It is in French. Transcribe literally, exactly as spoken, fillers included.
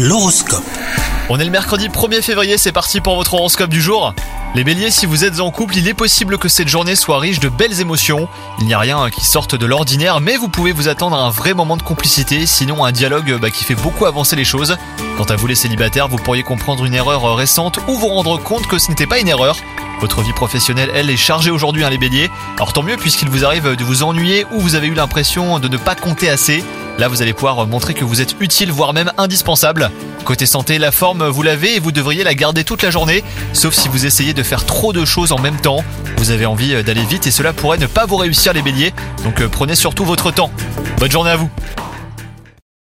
L'horoscope. On est le mercredi premier février, c'est parti pour votre horoscope du jour. Les béliers, si vous êtes en couple, il est possible que cette journée soit riche de belles émotions. Il n'y a rien qui sorte de l'ordinaire, mais vous pouvez vous attendre à un vrai moment de complicité, sinon un dialogue bah, qui fait beaucoup avancer les choses. Quant à vous les célibataires, vous pourriez comprendre une erreur récente ou vous rendre compte que ce n'était pas une erreur. Votre vie professionnelle, elle, est chargée aujourd'hui, hein, les béliers. Alors tant mieux, puisqu'il vous arrive de vous ennuyer ou vous avez eu l'impression de ne pas compter assez. Là, vous allez pouvoir montrer que vous êtes utile, voire même indispensable. Côté santé, la forme, vous l'avez et vous devriez la garder toute la journée, sauf si vous essayez de faire trop de choses en même temps. Vous avez envie d'aller vite et cela pourrait ne pas vous réussir, les béliers. Donc prenez surtout votre temps. Bonne journée à vous.